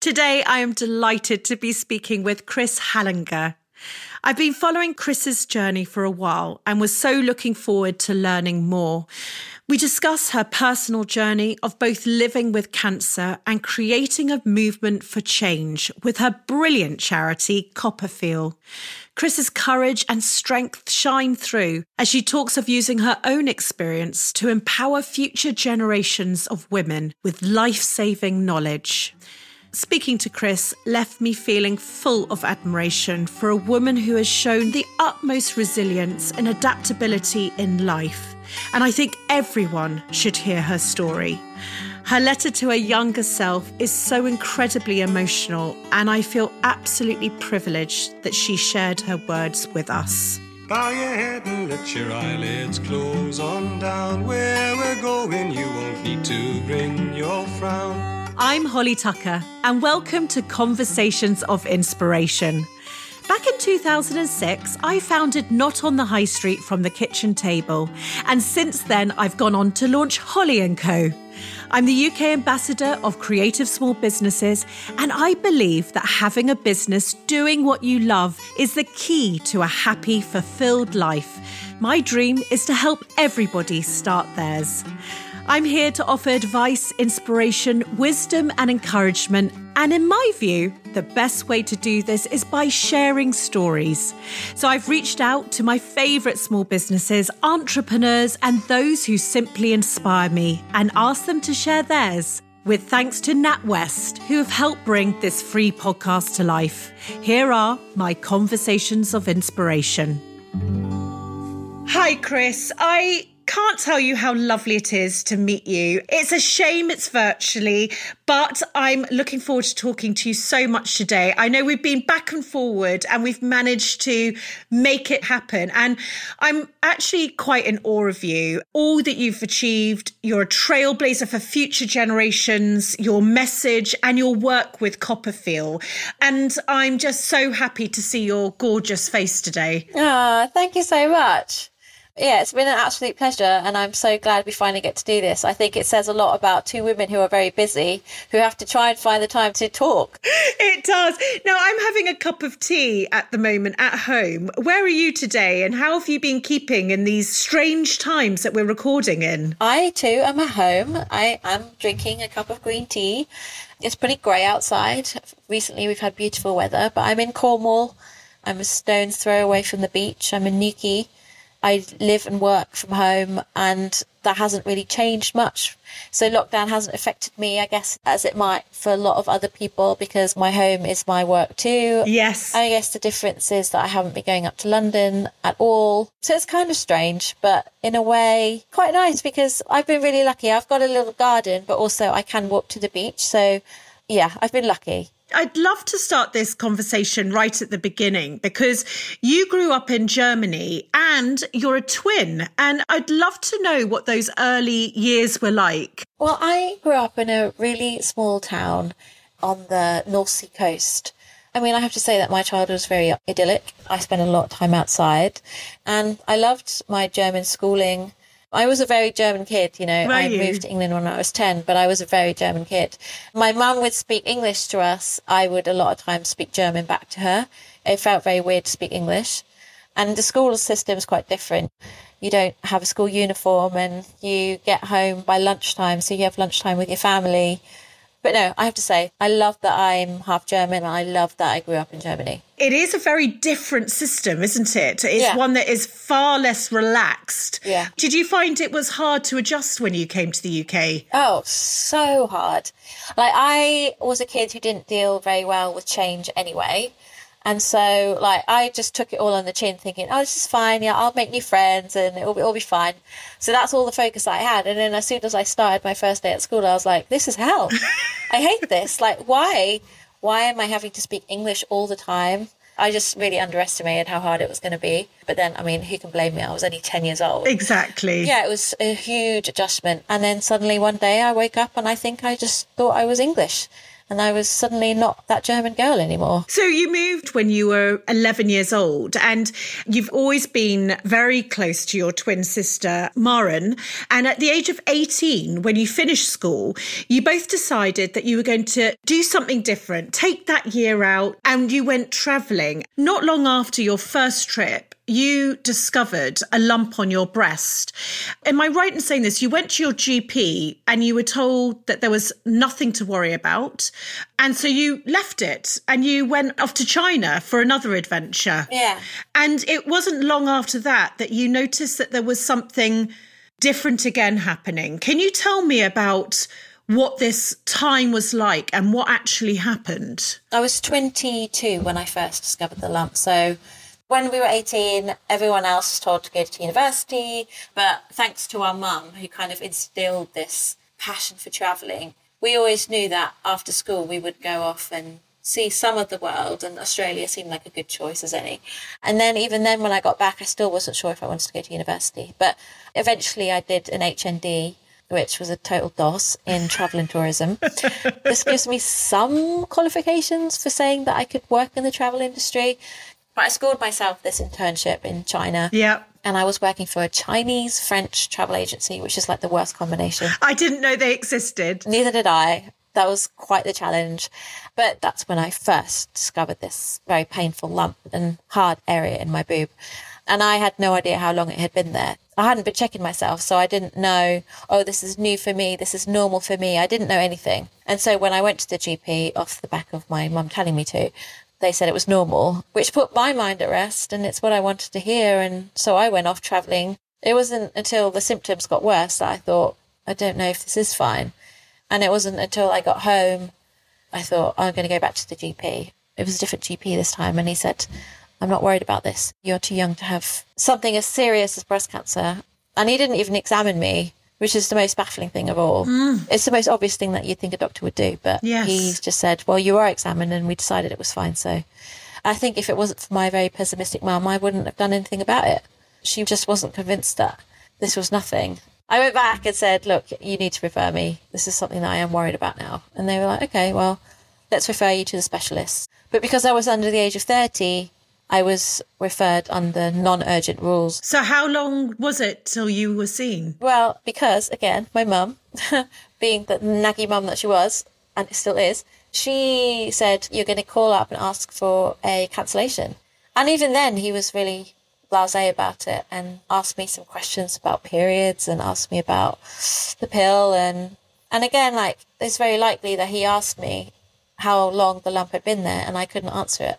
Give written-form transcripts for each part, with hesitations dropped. Today, I am delighted to be speaking with Kris Hallenga. I've been following Kris's journey for a while and was so looking forward to learning more. We discuss her personal journey of both living with cancer and creating a movement for change with her brilliant charity, Copperfield. Kris's courage and strength shine through as she talks of using her own experience to empower future generations of women with life-saving knowledge. Speaking to Kris left me feeling full of admiration for a woman who has shown the utmost resilience and adaptability in life. And I think everyone should hear her story. Her letter to her younger self is so incredibly emotional, and I feel absolutely privileged that she shared her words with us. Bow your head and let your eyelids close on down. Where we're going, you won't need to bring your frown. I'm Holly Tucker, and welcome to Conversations of Inspiration. Back in 2006, I founded Not on the High Street from the kitchen table, and since then I've gone on to launch Holly & Co. I'm the UK ambassador of creative small businesses, and I believe that having a business doing what you love is the key to a happy, fulfilled life. My dream is to help everybody start theirs. I'm here to offer advice, inspiration, wisdom and encouragement. And in my view, the best way to do this is by sharing stories. So I've reached out to my favourite small businesses, entrepreneurs and those who simply inspire me and asked them to share theirs. With thanks to NatWest, who have helped bring this free podcast to life. Here are my Conversations of Inspiration. Hi, Kris. I can't tell you how lovely it is to meet you. It's a shame it's virtually, but I'm looking forward to talking to you so much today. I know we've been back and forward and we've managed to make it happen. And I'm actually quite in awe of you. All that you've achieved, you're a trailblazer for future generations, your message and your work with Copperfield. And I'm just so happy to see your gorgeous face today. Oh, thank you so much. Yeah, it's been an absolute pleasure and I'm so glad we finally get to do this. I think it says a lot about two women who are very busy, who have to try and find the time to talk. It does. Now, I'm having a cup of tea at the moment at home. Where are you today and how have you been keeping in these strange times that we're recording in? I too am at home. I am drinking a cup of green tea. It's pretty grey outside. Recently, we've had beautiful weather, but I'm in Cornwall. I'm a stone's throw away from the beach. I'm in Newquay. I live and work from home and that hasn't really changed much. So lockdown hasn't affected me, I guess, as it might for a lot of other people because my home is my work too. Yes. I guess the difference is that I haven't been going up to London at all. So it's kind of strange, but in a way quite nice because I've been really lucky. I've got a little garden, but also I can walk to the beach. So yeah, I've been lucky. I'd love to start this conversation right at the beginning because you grew up in Germany and you're a twin and I'd love to know what those early years were like. Well, I grew up in a really small town on the North Sea coast. I mean, I have to say that my childhood was very idyllic. I spent a lot of time outside and I loved my German schooling. I was a very German kid, you know. Moved to England when I was 10, but I was a very German kid. My mum would speak English to us. I would a lot of times speak German back to her. It felt very weird to speak English. And the school system is quite different. You don't have a school uniform and you get home by lunchtime, so you have lunchtime with your family. But no, I have to say, I love that I'm half German. And I love that I grew up in Germany. It is a very different system, isn't it? It's one that is far less relaxed. Yeah. Did you find it was hard to adjust when you came to the UK? Oh, so hard. Like, I was a kid who didn't deal very well with change anyway. And so, like, I just took it all on the chin thinking, oh, this is fine. Yeah, I'll make new friends and it'll be fine. So that's all the focus I had. And then as soon as I started my first day at school, I was like, this is hell. I hate this. Like, why am I having to speak English all the time? I just really underestimated how hard it was going to be. But then, I mean, who can blame me? I was only 10 years old. Exactly. Yeah, it was a huge adjustment. And then suddenly one day I wake up and I think I just thought I was English. and I was suddenly not that German girl anymore. So you moved when you were 11 years old, and you've always been very close to your twin sister, Maren. And at the age of 18, when you finished school, you both decided that you were going to do something different, take that year out, and you went travelling. Not long after your first trip, you discovered a lump on your breast. Am I right in saying this? You went to your GP and you were told that there was nothing to worry about. And so you left it and you went off to China for another adventure. Yeah. And it wasn't long after that that you noticed that there was something different again happening. Can you tell me about what this time was like and what actually happened? I was 22 when I first discovered the lump. So when we were 18, everyone else was told to go to university, but thanks to our mum, who kind of instilled this passion for travelling, we always knew that after school we would go off and see some of the world, and Australia seemed like a good choice as any. And then even then when I got back, I still wasn't sure if I wanted to go to university. But eventually I did an HND, which was a total DOS in travel and tourism. This gives me some qualifications for saying that I could work in the travel industry. But I scored myself this internship in China. Yeah. And I was working for a Chinese-French travel agency, which is like the worst combination. I didn't know they existed. Neither did I. That was quite the challenge. But that's when I first discovered this very painful lump and hard area in my boob. And I had no idea how long it had been there. I hadn't been checking myself, so I didn't know, oh, this is new for me, this is normal for me. I didn't know anything. And so when I went to the GP off the back of my mum telling me to, they said it was normal, which put my mind at rest, and it's what I wanted to hear. And so I went off travelling. It wasn't until the symptoms got worse that I thought, I don't know if this is fine. And it wasn't until I got home, I thought, I'm going to go back to the GP. It was a different GP this time, and he said, I'm not worried about this. You're too young to have something as serious as breast cancer. And he didn't even examine me, which is the most baffling thing of all. Mm. It's the most obvious thing that you'd think a doctor would do. But yes, he just said, well, you are examined and we decided it was fine. So I think if it wasn't for my very pessimistic mum, I wouldn't have done anything about it. She just wasn't convinced that this was nothing. I went back and said, look, you need to refer me. This is something that I am worried about now. And they were like, okay, well, let's refer you to the specialist. But because I was under the age of 30, I was referred under non-urgent rules. So how long was it till you were seen? Well, because, again, my mum, being the naggy mum that she was, and still is, she said, you're going to call up and ask for a cancellation. And even then, he was really blasé about it and asked me some questions about periods and asked me about the pill. And again, like, it's very likely that he asked me how long the lump had been there and I couldn't answer it.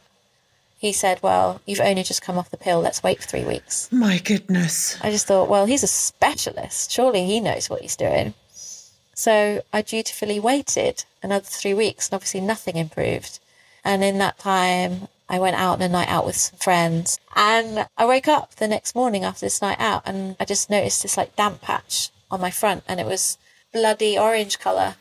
He said, well, you've only just come off the pill. Let's wait for 3 weeks. My goodness. I just thought, well, he's a specialist. Surely he knows what he's doing. So I dutifully waited another 3 weeks and obviously nothing improved. And in that time, I went out on a night out with some friends. And I woke up the next morning after this night out and I just noticed this like damp patch on my front and it was bloody orange colour.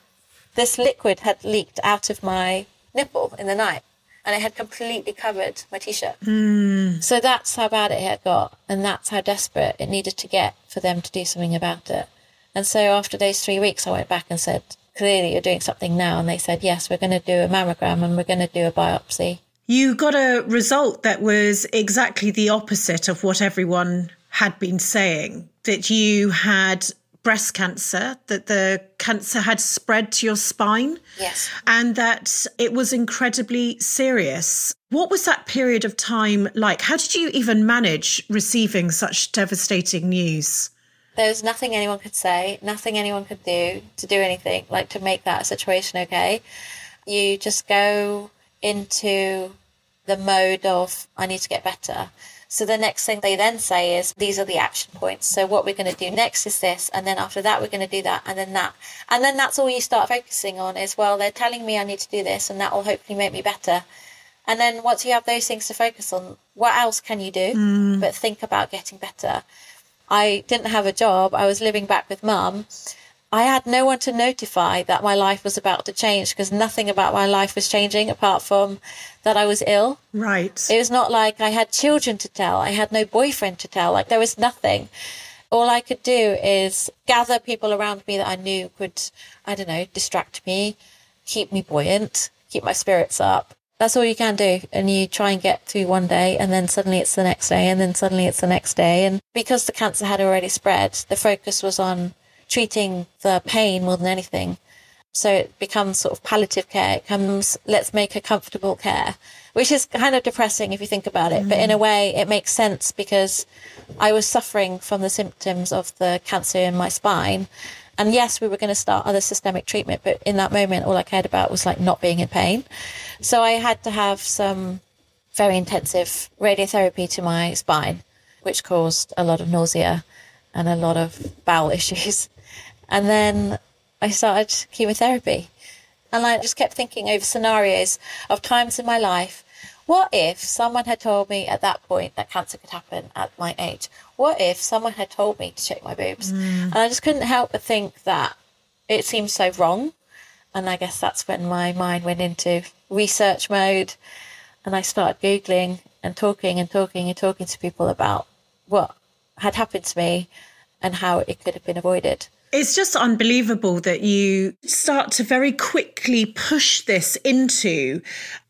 This liquid had leaked out of my nipple in the night. And it had completely covered my T-shirt. Mm. So that's how bad it had got. And that's how desperate it needed to get for them to do something about it. And so after those 3 weeks, I went back and said, clearly you're doing something now. And they said, yes, we're going to do a mammogram and we're going to do a biopsy. You got a result that was exactly the opposite of what everyone had been saying, that you had breast cancer, that the cancer had spread to your spine. Yes. And that it was incredibly serious. What was that period of time like? How did you even manage receiving such devastating news? There was nothing anyone could say, nothing anyone could do to do anything, like to make that situation okay. You just go into the mode of, I need to get better. So the next thing they then say is, these are the action points. So what we're going to do next is this. And then after that, we're going to do that. And then that. And then that's all you start focusing on is, well, they're telling me I need to do this and that will hopefully make me better. And then once you have those things to focus on, what else can you do but think about getting better? I didn't have a job. I was living back with mum. I had no one to notify that my life was about to change because nothing about my life was changing apart from that I was ill. Right. It was not like I had children to tell. I had no boyfriend to tell. Like there was nothing. All I could do is gather people around me that I knew could, I don't know, distract me, keep me buoyant, keep my spirits up. That's all you can do. And you try and get to one day, and then suddenly it's the next day, and then suddenly it's the next day. And because the cancer had already spread, the focus was on treating the pain more than anything. So it becomes sort of palliative care. It comes, let's make a comfortable care, which is kind of depressing if you think about it. Mm. But in a way, it makes sense because I was suffering from the symptoms of the cancer in my spine. And yes, we were going to start other systemic treatment, but in that moment, all I cared about was like not being in pain. So I had to have some very intensive radiotherapy to my spine, which caused a lot of nausea and a lot of bowel issues. And then I started chemotherapy. And I just kept thinking over scenarios of times in my life. What if someone had told me at that point that cancer could happen at my age? What if someone had told me to check my boobs? Mm. And I just couldn't help but think that it seemed so wrong. And I guess that's when my mind went into research mode. And I started Googling and talking to people about what had happened to me and how it could have been avoided. It's just unbelievable that you start to very quickly push this into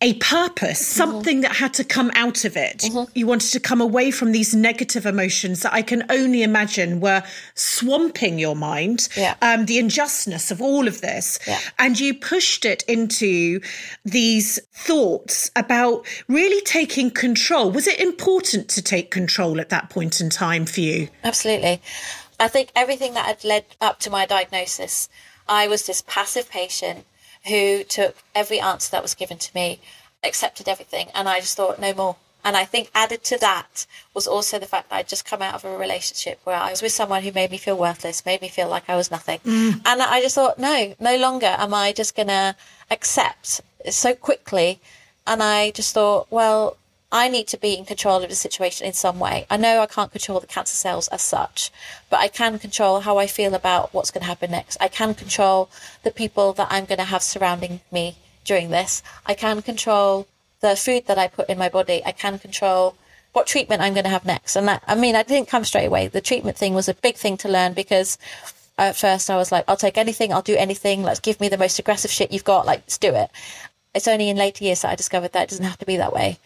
a purpose, something that had to come out of it. Mm-hmm. You wanted to come away from these negative emotions that I can only imagine were swamping your mind, the injustice of all of this. Yeah. And you pushed it into these thoughts about really taking control. Was it important to take control at that point in time for you? Absolutely. I think everything that had led up to my diagnosis, I was this passive patient who took every answer that was given to me, accepted everything, and I just thought, no more. And I think added to that was also the fact that I'd just come out of a relationship where I was with someone who made me feel worthless, made me feel like I was nothing. Mm. And I just thought, no longer am I just going to accept so quickly. And I just thought, well, I need to be in control of the situation in some way. I know I can't control the cancer cells as such, but I can control how I feel about what's going to happen next. I can control the people that I'm going to have surrounding me during this. I can control the food that I put in my body. I can control what treatment I'm going to have next. And that, I mean, I didn't come straight away. The treatment thing was a big thing to learn because at first I was like, I'll take anything, I'll do anything. Like, give me the most aggressive shit you've got. Like, let's do it. It's only in later years that I discovered that it doesn't have to be that way.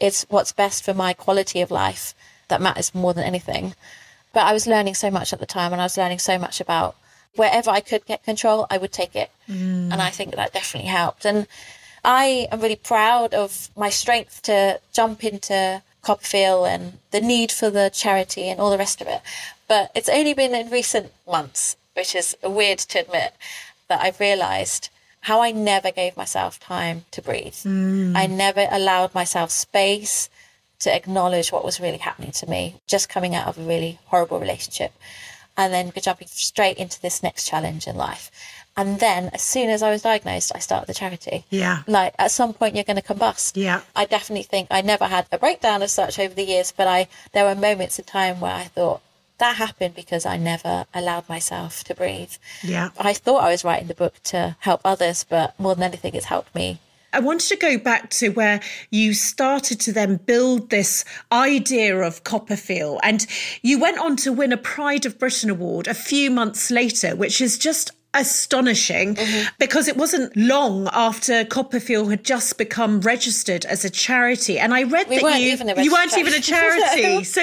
It's what's best for my quality of life that matters more than anything. But I was learning so much at the time, and I was learning so much about wherever I could get control, I would take it. Mm. And I think that definitely helped. And I am really proud of my strength to jump into Copperfield and the need for the charity and all the rest of it. But it's only been in recent months, which is weird to admit, that I've realised how I never gave myself time to breathe. Mm. I never allowed myself space to acknowledge what was really happening to me, just coming out of a really horrible relationship and then jumping straight into this next challenge in life. And then as soon as I was diagnosed, I started the charity. Yeah. Like, at some point you're going to combust. Yeah. I definitely think I never had a breakdown as such over the years, but there were moments in time where I thought, that happened because I never allowed myself to breathe. Yeah. I thought I was writing the book to help others, but more than anything, it's helped me. I wanted to go back to where you started to then build this idea of Copperfield, and you went on to win a Pride of Britain award a few months later, which is just astonishing, because it wasn't long after Copperfield had just become registered as a charity. And I read you weren't even a charity. No, so,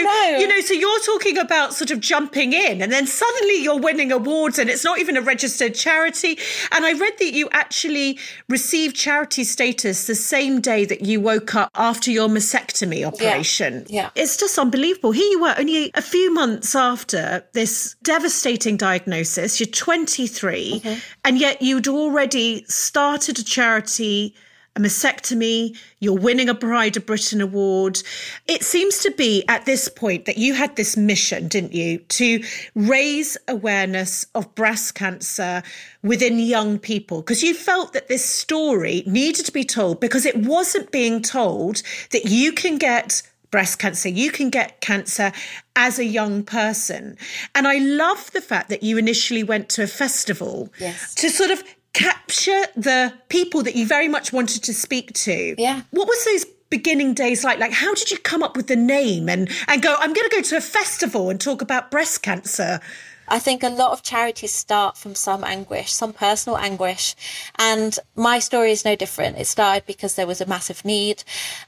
so you're talking about sort of jumping in, and then suddenly you're winning awards and it's not even a registered charity. And I read that you actually received charity status the same day that you woke up after your mastectomy operation. Yeah. It's just unbelievable. Here you were only a few months after this devastating diagnosis. You're 23. Mm-hmm. And yet you'd already started a charity, a mastectomy, you're winning a Pride of Britain award. It seems to be at this point that you had this mission, didn't you, to raise awareness of breast cancer within young people, because you felt that this story needed to be told, because it wasn't being told that you can get breast cancer, you can get cancer as a young person. And I love the fact that you initially went to a festival to sort of capture the people that you very much wanted to speak to. Yeah. What was those beginning days like? Like, how did you come up with the name and go, I'm going to go to a festival and talk about breast cancer? I think a lot of charities start from some anguish, some personal anguish. And my story is no different. It started because there was a massive need.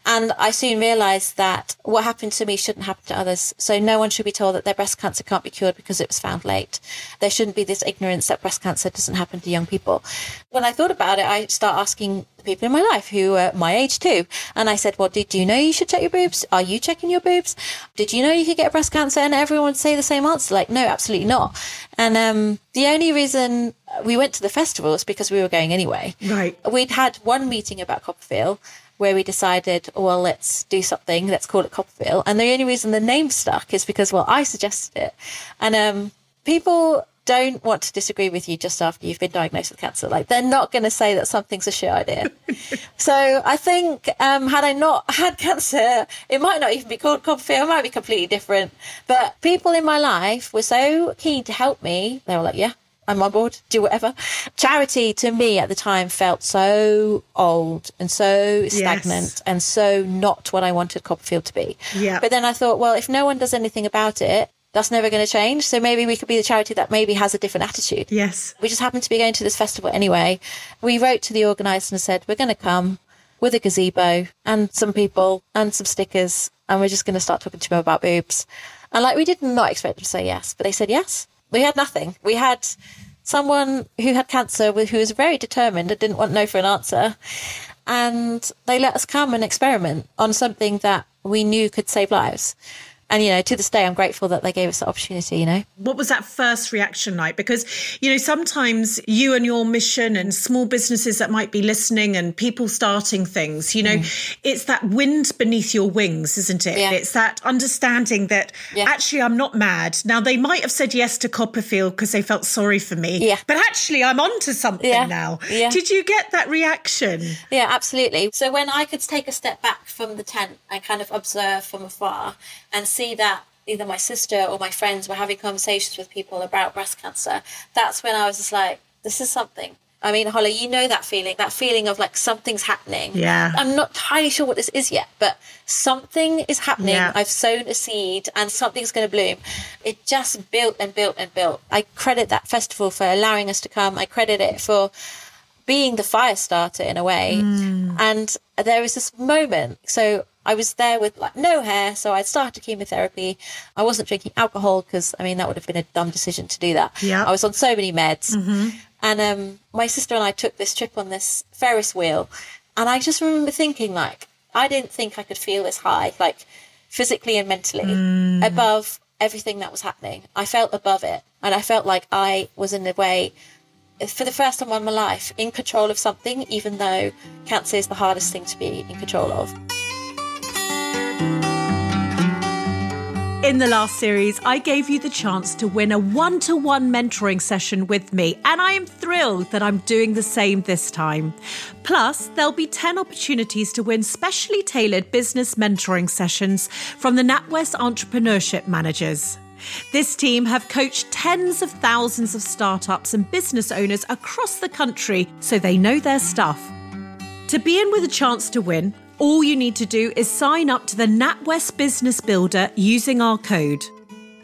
And I soon realized that what happened to me shouldn't happen to others. So no one should be told that their breast cancer can't be cured because it was found late. There shouldn't be this ignorance that breast cancer doesn't happen to young people. When I thought about it, I started asking the people in my life who were my age too. And I said, well, did you know you should check your boobs? Are you checking your boobs? Did you know you could get breast cancer? And everyone would say the same answer, like, no, absolutely not. And the only reason we went to the festival is because we were going anyway. Right. We'd had one meeting about Copperfield where we decided, oh, well, let's do something. Let's call it Copperfield. And the only reason the name stuck is because, well, I suggested it. And people don't want to disagree with you just after you've been diagnosed with cancer. Like, they're not going to say that something's a shit idea. So I think had I not had cancer, it might not even be called Copperfield. It might be completely different. But people in my life were so keen to help me. They were like, yeah, I'm on board, do whatever. Charity to me at the time felt so old and so stagnant, yes, and so not what I wanted Copperfield to be. Yeah. But then I thought, well, if no one does anything about it, that's never going to change. So maybe we could be the charity that maybe has a different attitude. Yes. We just happened to be going to this festival anyway. We wrote to the organiser and said, we're going to come with a gazebo and some people and some stickers, and we're just going to start talking to them about boobs. And like, we did not expect them to say yes, but they said yes. We had nothing. We had someone who had cancer who was very determined and didn't want no for an answer. And they let us come and experiment on something that we knew could save lives. And, you know, to this day, I'm grateful that they gave us the opportunity, you know. What was that first reaction like? Because, you know, sometimes you and your mission and small businesses that might be listening and people starting things, you know, it's that wind beneath your wings, isn't it? Yeah. It's that understanding that actually I'm not mad. Now, they might have said yes to Copperfield because they felt sorry for me. Yeah. But actually, I'm onto something now. Yeah. Did you get that reaction? Yeah, absolutely. So when I could take a step back from the tent and kind of observe from afar and see that either my sister or my friends were having conversations with people about breast cancer, that's when I was just like, this is something. I mean, Holly, you know that feeling of like something's happening. Yeah. I'm not entirely sure what this is yet, but something is happening. Yeah. I've sown a seed and something's going to bloom. It just built and built and built. I credit that festival for allowing us to come. I credit it for being the fire starter in a way. Mm. And there was this moment. So I was there with like no hair, so I'd started chemotherapy. I wasn't drinking alcohol because, I mean, that would have been a dumb decision to do that. Yeah. I was on so many meds. Mm-hmm. And my sister and I took this trip on this Ferris wheel. And I just remember thinking, like, I didn't think I could feel this high, like physically and mentally, above everything that was happening. I felt above it. And I felt like I was in a way, for the first time in my life, in control of something, even though cancer is the hardest thing to be in control of. In the last series, I gave you the chance to win a one-to-one mentoring session with me, and I am thrilled that I'm doing the same this time. Plus, there'll be 10 opportunities to win specially tailored business mentoring sessions from the NatWest Entrepreneurship Managers. This team have coached tens of thousands of startups and business owners across the country, so they know their stuff. To be in with a chance to win, all you need to do is sign up to the NatWest Business Builder using our code.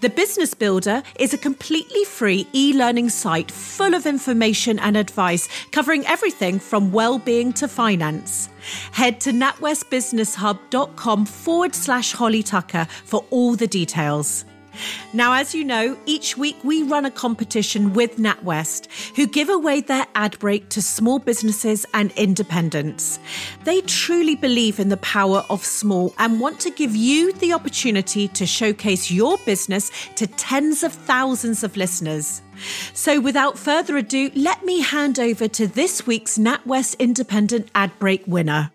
The Business Builder is a completely free e-learning site full of information and advice covering everything from well-being to finance. Head to natwestbusinesshub.com/Holly Tucker for all the details. Now, as you know, each week we run a competition with NatWest, who give away their ad break to small businesses and independents. They truly believe in the power of small and want to give you the opportunity to showcase your business to tens of thousands of listeners. So without further ado, let me hand over to this week's NatWest Independent Ad Break winner.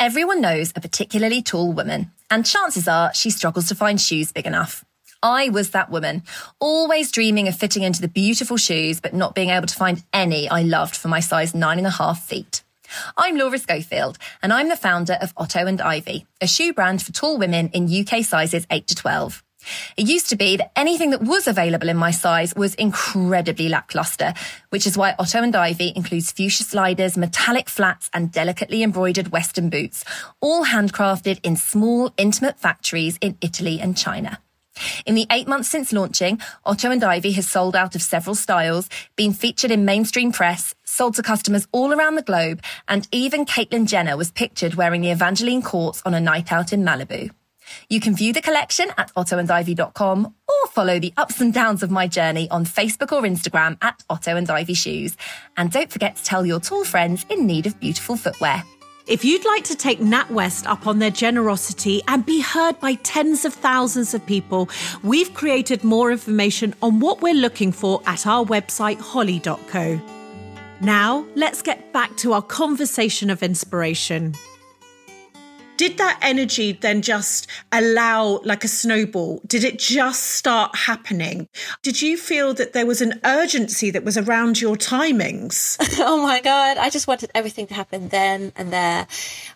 Everyone knows a particularly tall woman, and chances are she struggles to find shoes big enough. I was that woman, always dreaming of fitting into the beautiful shoes, but not being able to find any I loved for my size 9.5 feet. I'm Laura Schofield, and I'm the founder of Otto and Ivy, a shoe brand for tall women in UK sizes 8 to 12. It used to be that anything that was available in my size was incredibly lackluster, which is why Otto and Ivy includes fuchsia sliders, metallic flats and delicately embroidered Western boots, all handcrafted in small, intimate factories in Italy and China. In the 8 months since launching, Otto and Ivy has sold out of several styles, been featured in mainstream press, sold to customers all around the globe, and even Caitlyn Jenner was pictured wearing the Evangeline Quartz on a night out in Malibu. You can view the collection at ottoandivy.com or follow the ups and downs of my journey on Facebook or Instagram at Otto and Ivy Shoes. And don't forget to tell your tall friends in need of beautiful footwear. If you'd like to take NatWest up on their generosity and be heard by tens of thousands of people, we've created more information on what we're looking for at our website, holly.co. Now, let's get back to our conversation of inspiration. Did that energy then just allow, like a snowball? Did it just start happening? Did you feel that there was an urgency that was around your timings? Oh my God, I just wanted everything to happen then and there.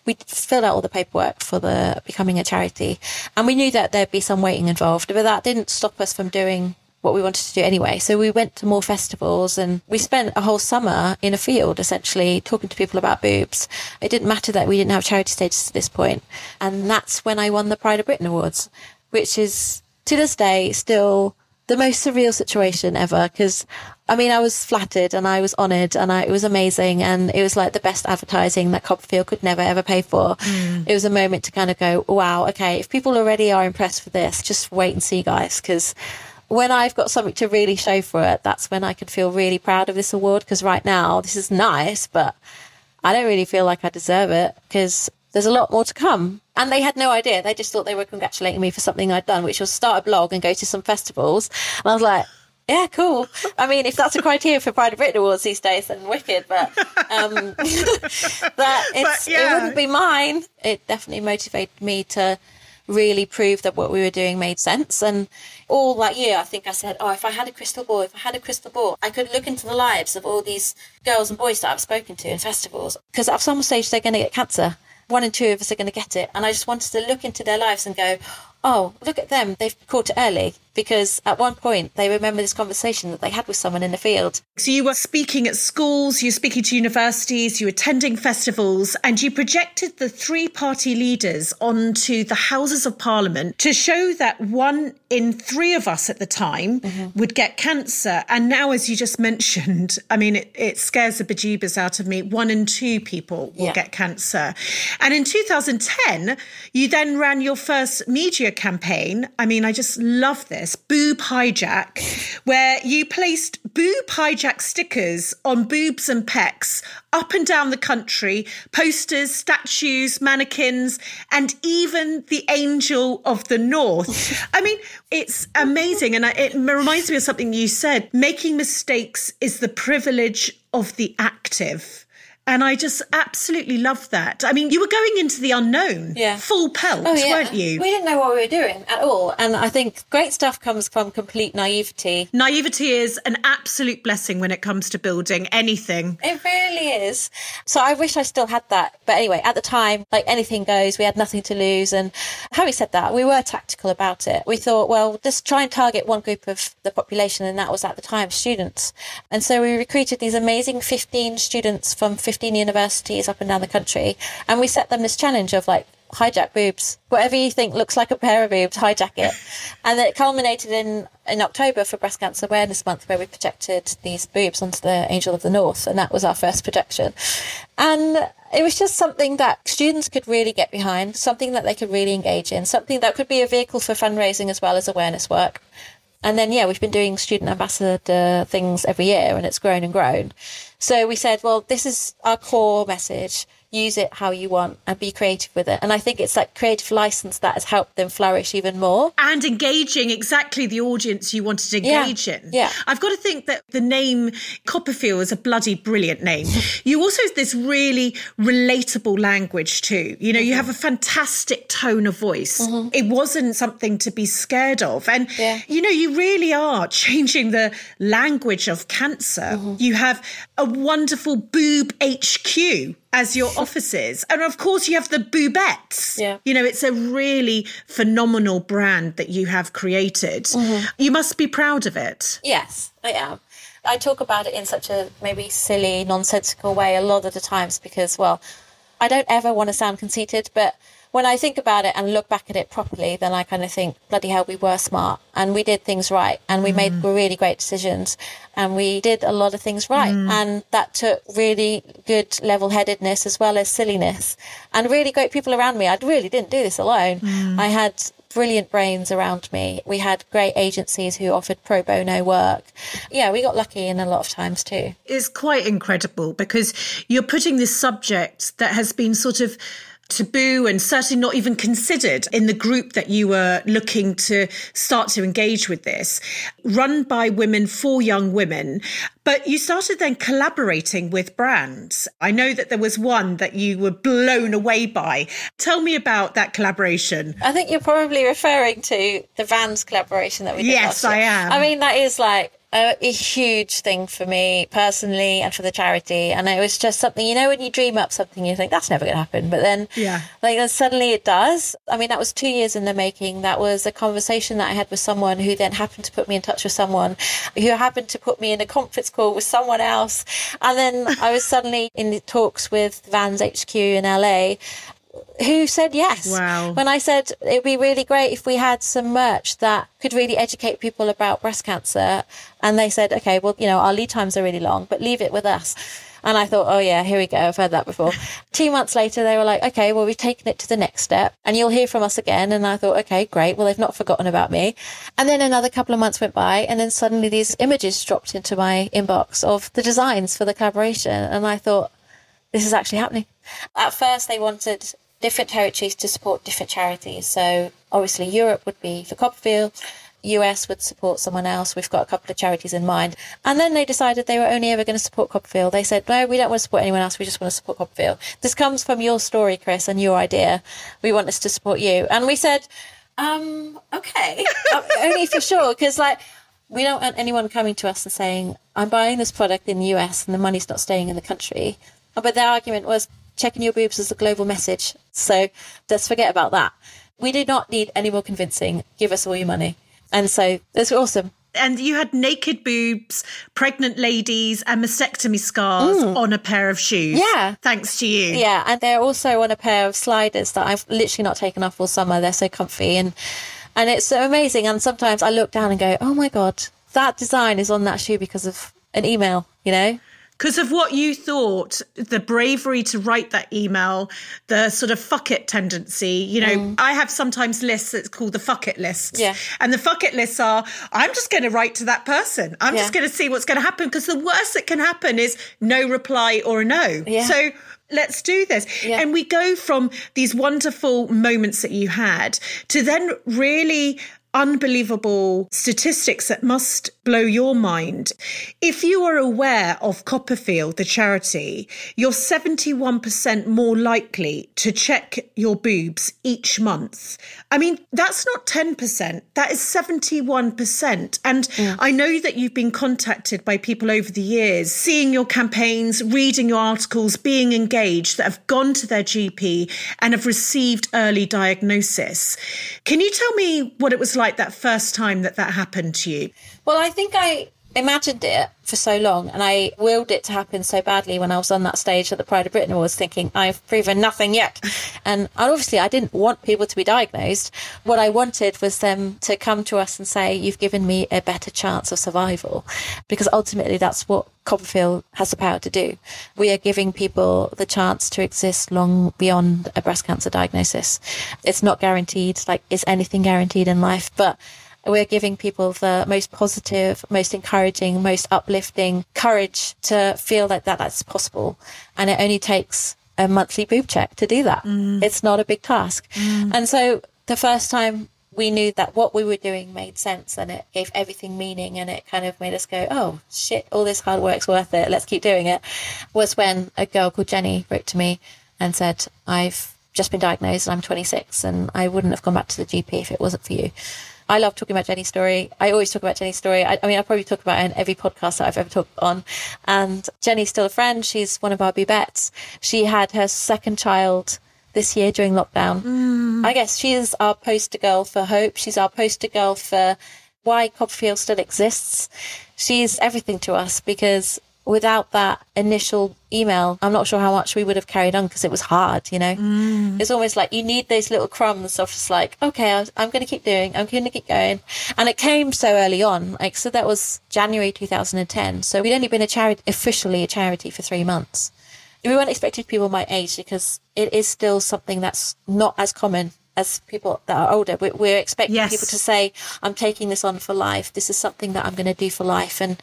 We filled out all the paperwork for the becoming a charity, and we knew that there'd be some waiting involved, but that didn't stop us from doing what we wanted to do anyway. So we went to more festivals and we spent a whole summer in a field, essentially talking to people about boobs. It didn't matter that we didn't have charity status at this point. And that's when I won the Pride of Britain Awards, which is to this day still the most surreal situation ever. Because I mean, I was flattered and I was honoured and it was amazing. And it was like the best advertising that Copperfield could never, ever pay for. It was a moment to kind of go, wow, okay, if people already are impressed with this, just wait and see, guys, because when I've got something to really show for it, that's when I can feel really proud of this award. Because right now, this is nice, but I don't really feel like I deserve it because there's a lot more to come. And they had no idea. They just thought they were congratulating me for something I'd done, which was start a blog and go to some festivals. And I was like, yeah, cool. I mean, if that's a criteria for Pride of Britain Awards these days, then wicked. But it wouldn't be mine. It definitely motivated me to really prove that what we were doing made sense. And all that year, I think I said, if I had a crystal ball, I could look into the lives of all these girls and boys that I've spoken to in festivals, because at some stage they're going to get cancer. 1 in 2 of us are going to get it. And I just wanted to look into their lives and go, oh, look at them. They've caught it early, because at one point they remember this conversation that they had with someone in the field. So you were speaking at schools, you were speaking to universities, you were attending festivals, and you projected the 3 party leaders onto the Houses of Parliament to show that 1 in 3 of us at the time would get cancer. And now, as you just mentioned, I mean, it scares the bejeebers out of me. 1 in 2 people will get cancer. And in 2010, you then ran your first media campaign. I mean, I just love this, Boob Hijack, where you placed Boob Hijack stickers on boobs and pecs up and down the country, posters, statues, mannequins, and even the Angel of the North. I mean, it's amazing. And it reminds me of something you said, making mistakes is the privilege of the active. And I just absolutely love that. I mean, you were going into the unknown, full pelt, weren't you? We didn't know what we were doing at all. And I think great stuff comes from complete naivety. Naivety is an absolute blessing when it comes to building anything. It really is. So I wish I still had that. But anyway, at the time, like, anything goes, we had nothing to lose. And having said that, we were tactical about it. We thought, well, just try and target one group of the population. And that was, at the time, students. And so we recruited these amazing 15 students from 15 universities up and down the country, and we set them this challenge of, like, hijack boobs, whatever you think looks like a pair of boobs, hijack it. And it culminated in October for Breast Cancer Awareness Month, where we projected these boobs onto the Angel of the North, and that was our first projection. And it was just something that students could really get behind, something that they could really engage in, something that could be a vehicle for fundraising as well as awareness work. And then, we've been doing student ambassador things every year, and it's grown and grown. So we said, well, this is our core message. Use it how you want and be creative with it. And I think it's that creative license that has helped them flourish even more. And engaging exactly the audience you wanted to engage in. Yeah. I've got to think that the name Copperfield is a bloody brilliant name. You also have this really relatable language too. You know, you have a fantastic tone of voice. It wasn't something to be scared of. And, you know, you really are changing the language of cancer. You have a wonderful boob HQ as your offices. And of course, you have the Boobettes. You know, it's a really phenomenal brand that you have created. You must be proud of it. Yes, I am. I talk about it in such a maybe silly, nonsensical way a lot of the times because, well, I don't ever want to sound conceited, but when I think about it and look back at it properly, then I kind of think, bloody hell, we were smart and we did things right and we made really great decisions and we did a lot of things right. And that took really good level-headedness as well as silliness and really great people around me. I really didn't do this alone. I had brilliant brains around me. We had great agencies who offered pro bono work. Yeah, we got lucky in a lot of times too. It's quite incredible because you're putting this subject that has been sort of taboo and certainly not even considered in the group that you were looking to start to engage with, this run by women for young women. But you started then collaborating with brands. I know that there was one that you were blown away by. Tell me about that collaboration. I think you're probably referring to the Vans collaboration that we did last year. Yes, I am. I mean, that is like a huge thing for me personally and for the charity. And it was just something, you know, when you dream up something, you think that's never going to happen. But then then suddenly it does. I mean, that was 2 years in the making. That was a conversation that I had with someone who then happened to put me in touch with someone who happened to put me in a conference call with someone else. And then I was suddenly in the talks with Vans HQ in LA, who said yes. Wow. When I said it'd be really great if we had some merch that could really educate people about breast cancer. And they said, okay, well, you know, our lead times are really long, but leave it with us. And I thought, oh yeah, here we go. I've heard that before. 2 months later, they were like, okay, well, we've taken it to the next step and you'll hear from us again. And I thought, okay, great. Well, they've not forgotten about me. And then another couple of months went by and then suddenly these images dropped into my inbox of the designs for the collaboration. And I thought, this is actually happening. At first, they wanted different territories to support different charities. So obviously Europe would be for Copperfield, US would support someone else. We've got a couple of charities in mind. And then they decided they were only ever going to support Copperfield. They said, no, we don't want to support anyone else. We just want to support Copperfield. This comes from your story, Kris, and your idea. We want us to support you. And we said, okay, only for sure. Because like, we don't want anyone coming to us and saying, I'm buying this product in the US and the money's not staying in the country. But their argument was, checking your boobs is a global message. So let's forget about that. We do not need any more convincing. Give us all your money. And so it's awesome. And you had naked boobs, pregnant ladies and mastectomy scars on a pair of shoes. Yeah. Thanks to you. Yeah. And they're also on a pair of sliders that I've literally not taken off all summer. They're so comfy and it's so amazing. And sometimes I look down and go, oh my God, that design is on that shoe because of an email, you know? Because of what you thought, the bravery to write that email, the sort of fuck it tendency, you know, I have sometimes lists that's called the fuck it lists. Yeah. And the fuck it lists are, I'm just going to write to that person. I'm just going to see what's going to happen because the worst that can happen is no reply or a no. Yeah. So let's do this. Yeah. And we go from these wonderful moments that you had to then really unbelievable statistics that must blow your mind. If you are aware of Copperfield, the charity, you're 71% more likely to check your boobs each month. I mean, that's not 10%, that is 71%. And I know that you've been contacted by people over the years, seeing your campaigns, reading your articles, being engaged, that have gone to their GP and have received early diagnosis. Can you tell me what it was like that first time that happened to you? Well, I think I imagined it for so long and I willed it to happen so badly when I was on that stage at the Pride of Britain Awards thinking I've proven nothing yet. And obviously I didn't want people to be diagnosed. What I wanted was them to come to us and say, you've given me a better chance of survival, because ultimately that's what Copperfield has the power to do. We are giving people the chance to exist long beyond a breast cancer diagnosis. It's not guaranteed, like is anything guaranteed in life, but we're giving people the most positive, most encouraging, most uplifting courage to feel like that's possible. And it only takes a monthly boob check to do that. It's not a big task. And so the first time we knew that what we were doing made sense and it gave everything meaning and it kind of made us go, oh, shit, all this hard work's worth it. Let's keep doing it. Was when a girl called Jenny wrote to me and said, I've just been diagnosed and I'm 26 and I wouldn't have gone back to the GP if it wasn't for you. I love talking about Jenny's story. I always talk about Jenny's story. I mean, I probably talk about her in every podcast that I've ever talked on. And Jenny's still a friend. She's one of our Bubettes. She had her second child this year during lockdown. I guess she is our poster girl for hope. She's our poster girl for why Copperfield still exists. She's everything to us because without that initial email, I'm not sure how much we would have carried on, because it was hard, you know. It's almost like you need those little crumbs of just like, okay, I'm going to keep doing, I'm going to keep going. And it came so early on. Like, so that was January 2010. So we'd only been officially a charity for 3 months. We weren't expecting people my age, because it is still something that's not as common as people that are older. We're expecting people to say, I'm taking this on for life. This is something that I'm going to do for life. And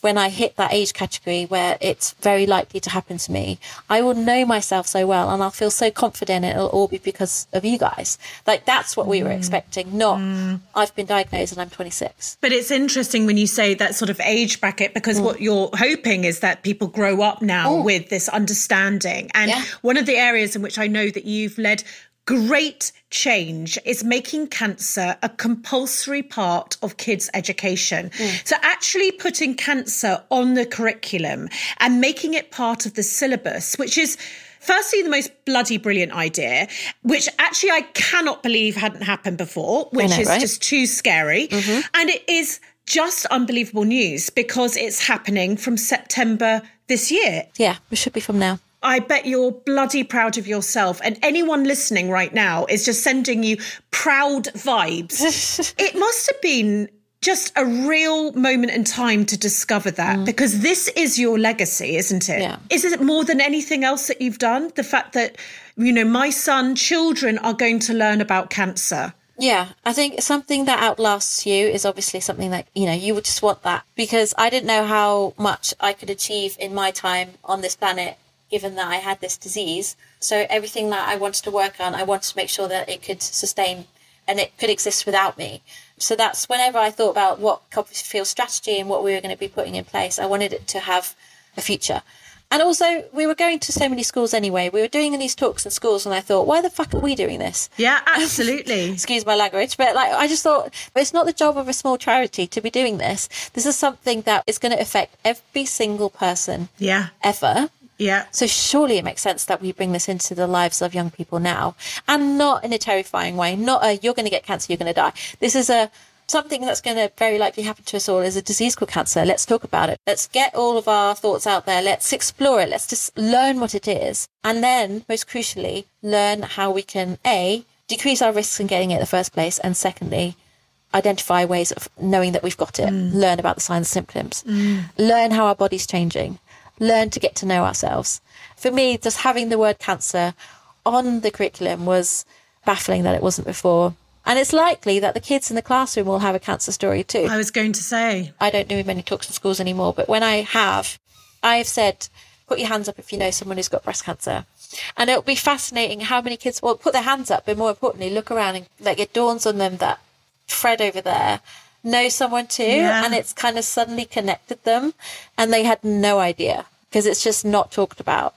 when I hit that age category where it's very likely to happen to me, I will know myself so well and I'll feel so confident it'll all be because of you guys. Like, that's what we were expecting, not I've been diagnosed and I'm 26. But it's interesting when you say that sort of age bracket, because what you're hoping is that people grow up now with this understanding. And one of the areas in which I know that you've led great change is making cancer a compulsory part of kids' education. So actually putting cancer on the curriculum and making it part of the syllabus, which is firstly the most bloody brilliant idea, which actually I cannot believe hadn't happened before, which is right? Just too scary. And it is just unbelievable news, because it's happening from September this year. Yeah, it should be from now. I bet you're bloody proud of yourself. And anyone listening right now is just sending you proud vibes. It must have been just a real moment in time to discover that, because this is your legacy, isn't it? Yeah. Isn't it more than anything else that you've done? The fact that, you know, children are going to learn about cancer. Yeah, I think something that outlasts you is obviously something that, you know, you would just want that, because I didn't know how much I could achieve in my time on this planet, given that I had this disease. So everything that I wanted to work on, I wanted to make sure that it could sustain and it could exist without me. So that's whenever I thought about what Copperfield strategy and what we were going to be putting in place, I wanted it to have a future. And also, we were going to so many schools anyway. We were doing these talks in schools, and I thought, why the fuck are we doing this? Yeah, absolutely. Excuse my language. But like, I just thought, it's not the job of a small charity to be doing this. This is something that is going to affect every single person ever. Yeah. So surely it makes sense that we bring this into the lives of young people now, and not in a terrifying way, not a you're going to get cancer, you're going to die. This is something that's going to very likely happen to us all, is a disease called cancer. Let's talk about it. Let's get all of our thoughts out there. Let's explore it. Let's just learn what it is. And then, most crucially, learn how we can, A, decrease our risks in getting it in the first place, and secondly, identify ways of knowing that we've got it, learn about the signs and symptoms, learn how our body's changing. Learn to get to know ourselves. For me, just having the word cancer on the curriculum was baffling that it wasn't before. And it's likely that the kids in the classroom will have a cancer story too. I was going to say. I don't do many talks in schools anymore, but when I've said, put your hands up if you know someone who's got breast cancer. And it'll be fascinating how many kids will put their hands up, but more importantly, look around and like it dawns on them that Fred over there know someone too, and it's kind of suddenly connected them, and they had no idea, because it's just not talked about.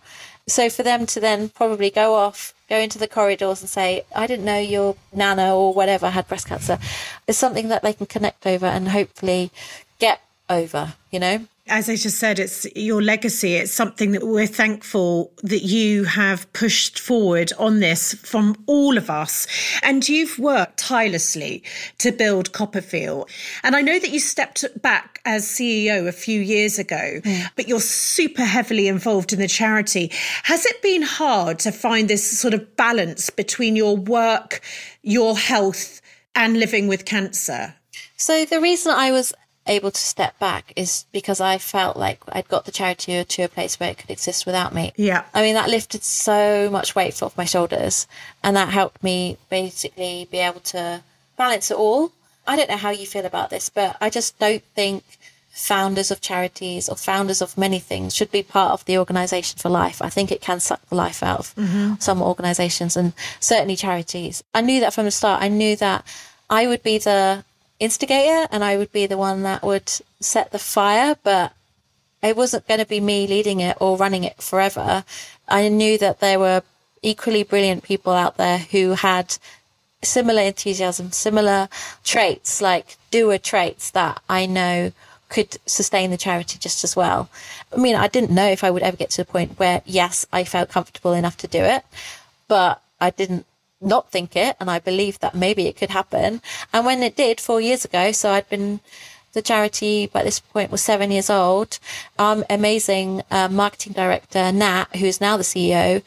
So for them to then probably go into the corridors and say, I didn't know your nana or whatever had breast cancer, is something that they can connect over and hopefully get over, you know. As I just said, it's your legacy. It's something that we're thankful that you have pushed forward on this from all of us. And you've worked tirelessly to build Copperfield. And I know that you stepped back as CEO a few years ago, but you're super heavily involved in the charity. Has it been hard to find this sort of balance between your work, your health, and living with cancer? So the reason I was able to step back is because I felt like I'd got the charity to a place where it could exist without me. Yeah. I mean, that lifted so much weight off my shoulders, and that helped me basically be able to balance it all. I don't know how you feel about this, but I just don't think founders of charities or founders of many things should be part of the organisation for life. I think it can suck the life out of some organisations, and certainly charities. I knew that from the start. I knew that I would be the instigator and I would be the one that would set the fire, but it wasn't going to be me leading it or running it forever. I knew that there were equally brilliant people out there who had similar enthusiasm, similar traits, like doer traits, that I know could sustain the charity just as well. I mean, I didn't know if I would ever get to the point where, yes, I felt comfortable enough to do it, but I didn't not think it, and I believed that maybe it could happen. And when it did 4 years ago, so I'd been the charity by this point was 7 years old. Amazing marketing director, Nat, who is now the CEO,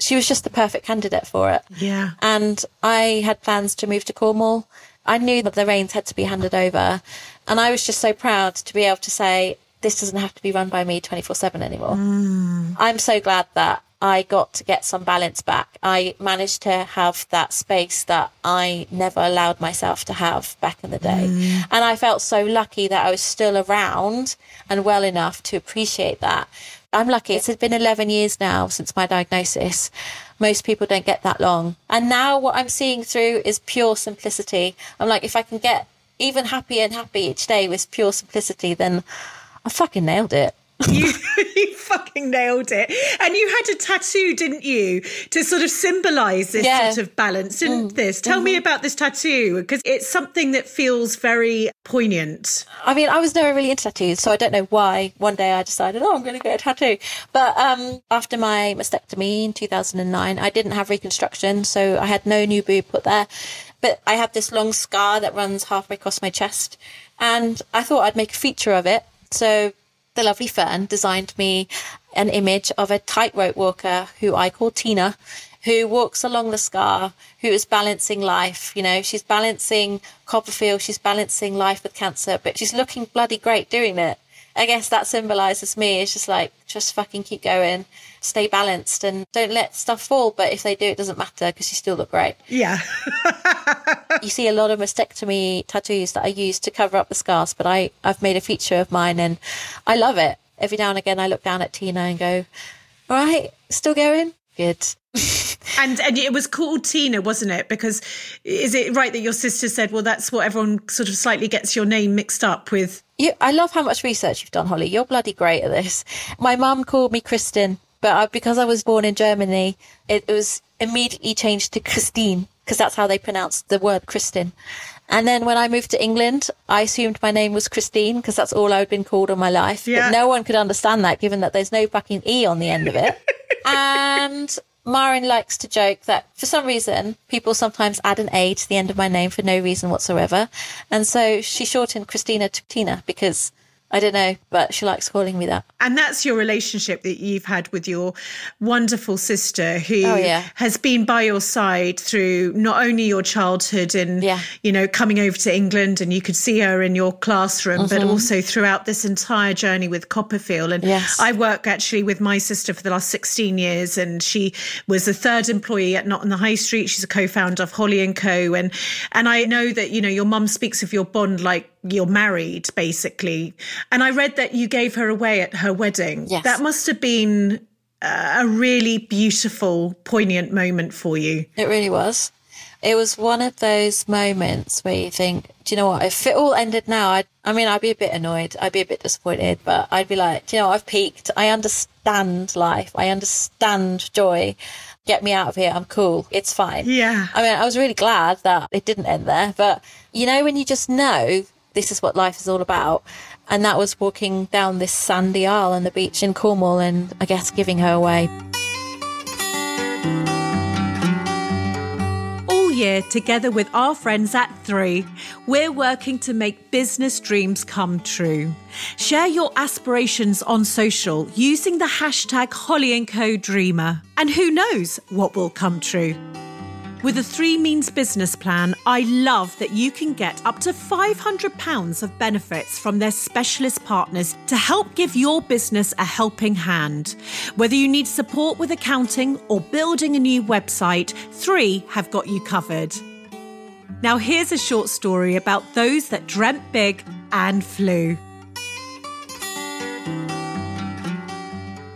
she was just the perfect candidate for it. Yeah. And I had plans to move to Cornwall. I knew that the reins had to be handed over. And I was just so proud to be able to say, this doesn't have to be run by me 24/7 anymore. Mm. I'm so glad that I got to get some balance back. I managed to have that space that I never allowed myself to have back in the day. Mm. And I felt so lucky that I was still around and well enough to appreciate that. I'm lucky. It's been 11 years now since my diagnosis. Most people don't get that long. And now what I'm seeing through is pure simplicity. I'm like, if I can get even happier and happy each day with pure simplicity, then I fucking nailed it. You fucking nailed it. And you had a tattoo, didn't you, to sort of symbolise this sort of balance, didn't this? Tell me about this tattoo, because it's something that feels very poignant. I mean, I was never really into tattoos, so I don't know why one day I decided, oh, I'm going to get a tattoo. But after my mastectomy in 2009, I didn't have reconstruction, so I had no new boob put there. But I had this long scar that runs halfway across my chest, and I thought I'd make a feature of it. So the lovely Fern designed me an image of a tightrope walker who I call Tina, who walks along the scar, who is balancing life. You know, she's balancing Copperfield, she's balancing life with cancer, but she's looking bloody great doing it. I guess that symbolises me. It's just like, just fucking keep going, stay balanced and don't let stuff fall. But if they do, it doesn't matter because you still look great. Yeah. You see a lot of mastectomy tattoos that I use to cover up the scars, but I've made a feature of mine and I love it. Every now and again, I look down at Tina and go, all right, still going? Good. And it was called Tina, wasn't it? Because is it right that your sister said, well, that's what everyone sort of slightly gets your name mixed up with? I love how much research you've done, Holly. You're bloody great at this. My mum called me Kristen, but because I was born in Germany, it was immediately changed to Christine, because that's how they pronounce the word Kristen. And then when I moved to England, I assumed my name was Christine because that's all I'd been called all my life. Yeah. But no one could understand that, given that there's no fucking E on the end of it. And Maren likes to joke that for some reason, people sometimes add an A to the end of my name for no reason whatsoever. And so she shortened Christina to Tina because, I don't know, but she likes calling me that. And that's your relationship that you've had with your wonderful sister who has been by your side through not only your childhood and, you know, coming over to England and you could see her in your classroom, but also throughout this entire journey with Copperfield. And I work actually with my sister for the last 16 years and she was the third employee at Not on the High Street. She's a co-founder of Holly & Co. And I know that, you know, your mum speaks of your bond like you're married, basically. And I read that you gave her away at her wedding. Yes. That must have been a really beautiful, poignant moment for you. It really was. It was one of those moments where you think, do you know what, if it all ended now, I'd be a bit annoyed. I'd be a bit disappointed, but I'd be like, do you know what? I've peaked. I understand life. I understand joy. Get me out of here. I'm cool. It's fine. Yeah. I mean, I was really glad that it didn't end there, but you know, when you just know this is what life is all about. And that was walking down this sandy aisle on the beach in Cornwall and I guess giving her away. All year, together with our friends at Three, we're working to make business dreams come true. Share your aspirations on social using the hashtag HollyandCoDreamer. And who knows what will come true. With a Three Means business plan, I love that you can get up to £500 of benefits from their specialist partners to help give your business a helping hand. Whether you need support with accounting or building a new website, Three have got you covered. Now here's a short story about those that dreamt big and flew.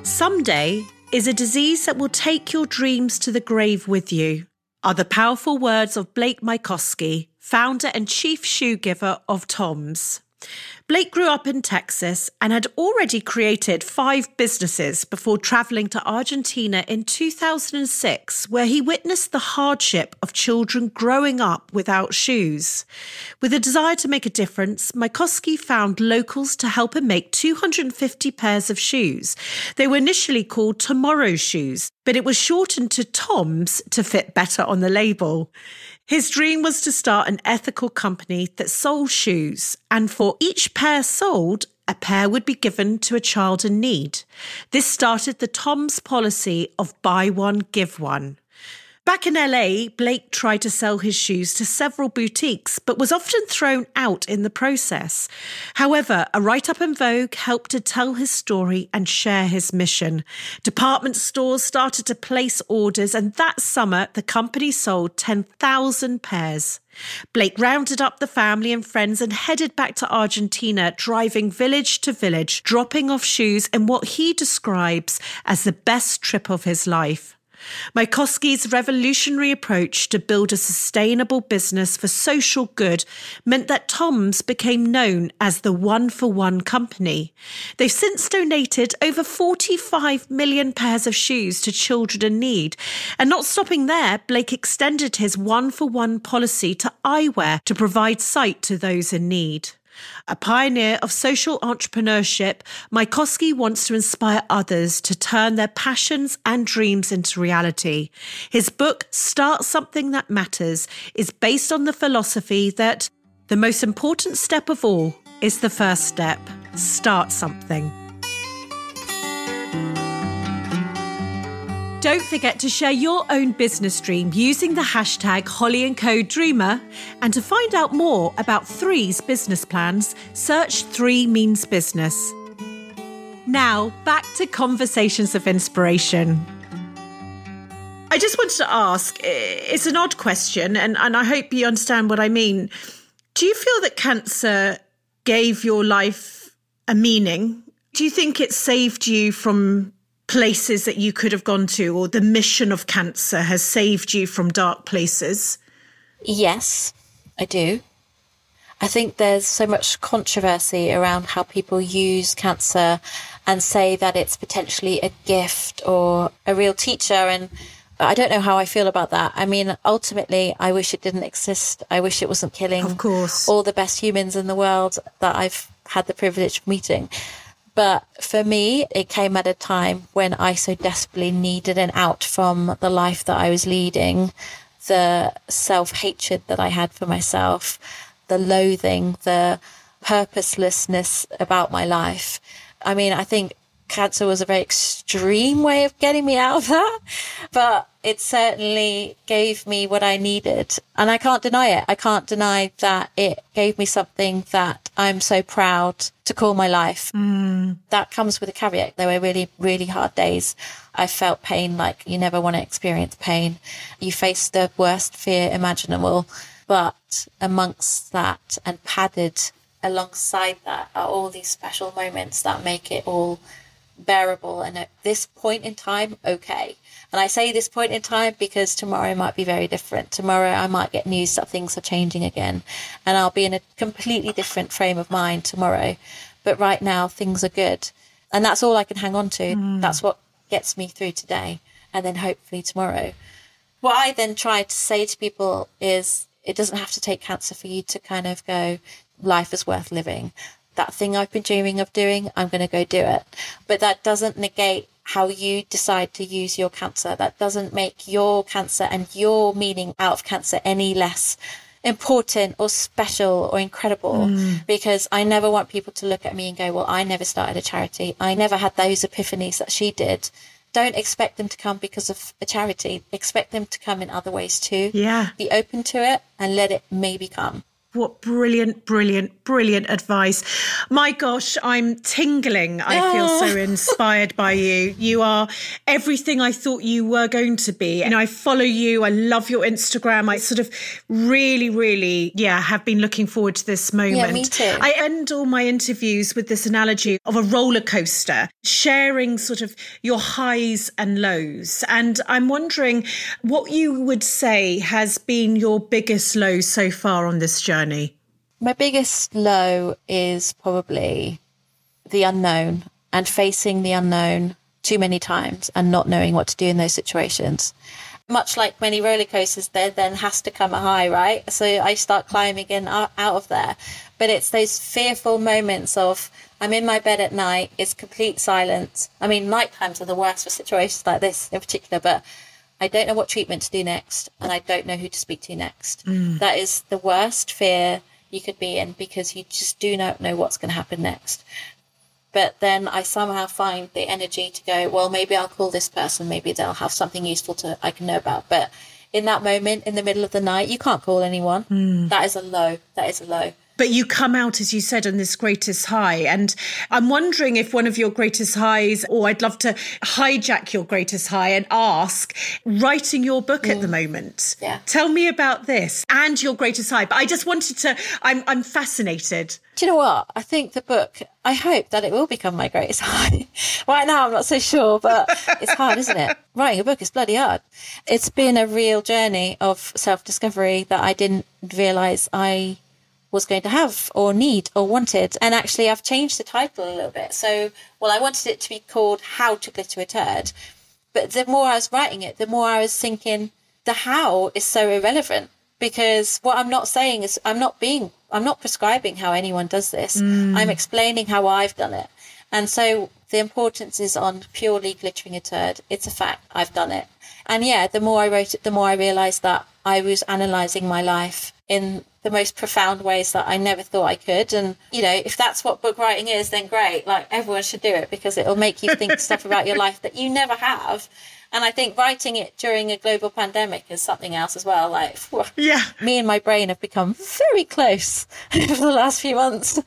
Someday is a disease that will take your dreams to the grave with you. Are the powerful words of Blake Mycoskie, founder and chief shoe giver of TOMS. Blake grew up in Texas and had already created 5 businesses before travelling to Argentina in 2006, where he witnessed the hardship of children growing up without shoes. With a desire to make a difference, Mycoskie found locals to help him make 250 pairs of shoes. They were initially called Tomorrow Shoes but it was shortened to TOMS to fit better on the label. His dream was to start an ethical company that sold shoes, and for each pair sold, a pair would be given to a child in need. This started the TOMS policy of buy one, give one. Back in LA, Blake tried to sell his shoes to several boutiques, but was often thrown out in the process. However, a write-up in Vogue helped to tell his story and share his mission. Department stores started to place orders, and that summer, the company sold 10,000 pairs. Blake rounded up the family and friends and headed back to Argentina, driving village to village, dropping off shoes in what he describes as the best trip of his life. Mycoskie's revolutionary approach to build a sustainable business for social good meant that TOMS became known as the one-for-one company. They've since donated over 45 million pairs of shoes to children in need. And not stopping there, Blake extended his one-for-one policy to eyewear to provide sight to those in need. A pioneer of social entrepreneurship, Mycoskie wants to inspire others to turn their passions and dreams into reality. His book, Start Something That Matters, is based on the philosophy that the most important step of all is the first step. Start something. Don't forget to share your own business dream using the hashtag #HollyandCoDreamer. And to find out more about Three's business plans, search Three Means Business. Now, back to Conversations of Inspiration. I just wanted to ask, it's an odd question, and I hope you understand what I mean. Do you feel that cancer gave your life a meaning? Do you think it saved you from places that you could have gone to, or the mission of cancer has saved you from dark places? Yes, I do. I think there's so much controversy around how people use cancer and say that it's potentially a gift or a real teacher. And I don't know how I feel about that. I mean, ultimately, I wish it didn't exist. I wish it wasn't killing, of course, all the best humans in the world that I've had the privilege of meeting. But for me, it came at a time when I so desperately needed an out from the life that I was leading, the self-hatred that I had for myself, the loathing, the purposelessness about my life. I mean, I think cancer was a very extreme way of getting me out of that, but it certainly gave me what I needed. And I can't deny it. I can't deny that it gave me something that I'm so proud to call my life. That comes with a caveat. There were really, really hard days. I felt pain like you never want to experience pain. You face the worst fear imaginable. But amongst that and padded alongside that are all these special moments that make it all bearable. And at this point in time, okay. And I say this point in time because tomorrow might be very different. Tomorrow I might get news that things are changing again, and I'll be in a completely different frame of mind tomorrow. But right now things are good, and that's all I can hang on to. That's what gets me through today, and then hopefully tomorrow. What I then try to say to people is it doesn't have to take cancer for you to kind of go, life is worth living. That thing I've been dreaming of doing, I'm going to go do it. But that doesn't negate how you decide to use your cancer. That doesn't make your cancer and your meaning out of cancer any less important or special or incredible, because I never want people to look at me and go, well, I never started a charity. I never had those epiphanies that she did. Don't expect them to come because of a charity. Expect them to come in other ways too. Yeah. Be open to it and let it maybe come. What brilliant, brilliant, brilliant advice. My gosh, I'm tingling. I feel so inspired by you. You are everything I thought you were going to be. And I follow you. I love your Instagram. I sort of really, really, have been looking forward to this moment. Yeah, me too. I end all my interviews with this analogy of a roller coaster, sharing sort of your highs and lows. And I'm wondering what you would say has been your biggest low so far on this journey. My biggest low is probably the unknown and facing the unknown too many times and not knowing what to do in those situations. Much like many roller coasters, there then has to come a high, right? So I start climbing in out of there. But it's those fearful moments of, I'm in my bed at night. It's complete silence. I mean, night times are the worst for situations like this in particular, but I don't know what treatment to do next, and I don't know who to speak to next. That is the worst fear you could be in, because you just do not know what's going to happen next. But then I somehow find the energy to go, well, maybe I'll call this person. Maybe they'll have something useful I can know about. But in that moment, in the middle of the night, you can't call anyone. That is a low. That is a low. But you come out, as you said, on this greatest high. And I'm wondering if one of your greatest highs, or I'd love to hijack your greatest high and ask, writing your book at the moment. Yeah. Tell me about this and your greatest high. But I just wanted to, I'm fascinated. Do you know what? I think the book, I hope that it will become my greatest high. Right now, I'm not so sure, but it's hard, isn't it? Writing a book is bloody hard. It's been a real journey of self-discovery that I didn't realise I was going to have or need or wanted. And actually I've changed the title a little bit. So, well, I wanted it to be called How to Glitter a Turd. But the more I was writing it, the more I was thinking the how is so irrelevant, because what I'm not saying is I'm not prescribing how anyone does this. I'm explaining how I've done it. And so the importance is on purely glittering a turd. It's a fact. I've done it. And yeah, the more I wrote it, the more I realized that I was analysing my life in the most profound ways that I never thought I could. And, you know, if that's what book writing is, then great. Like, everyone should do it, because it'll make you think stuff about your life that you never have. And I think writing it during a global pandemic is something else as well. Like, yeah, me and my brain have become very close over the last few months.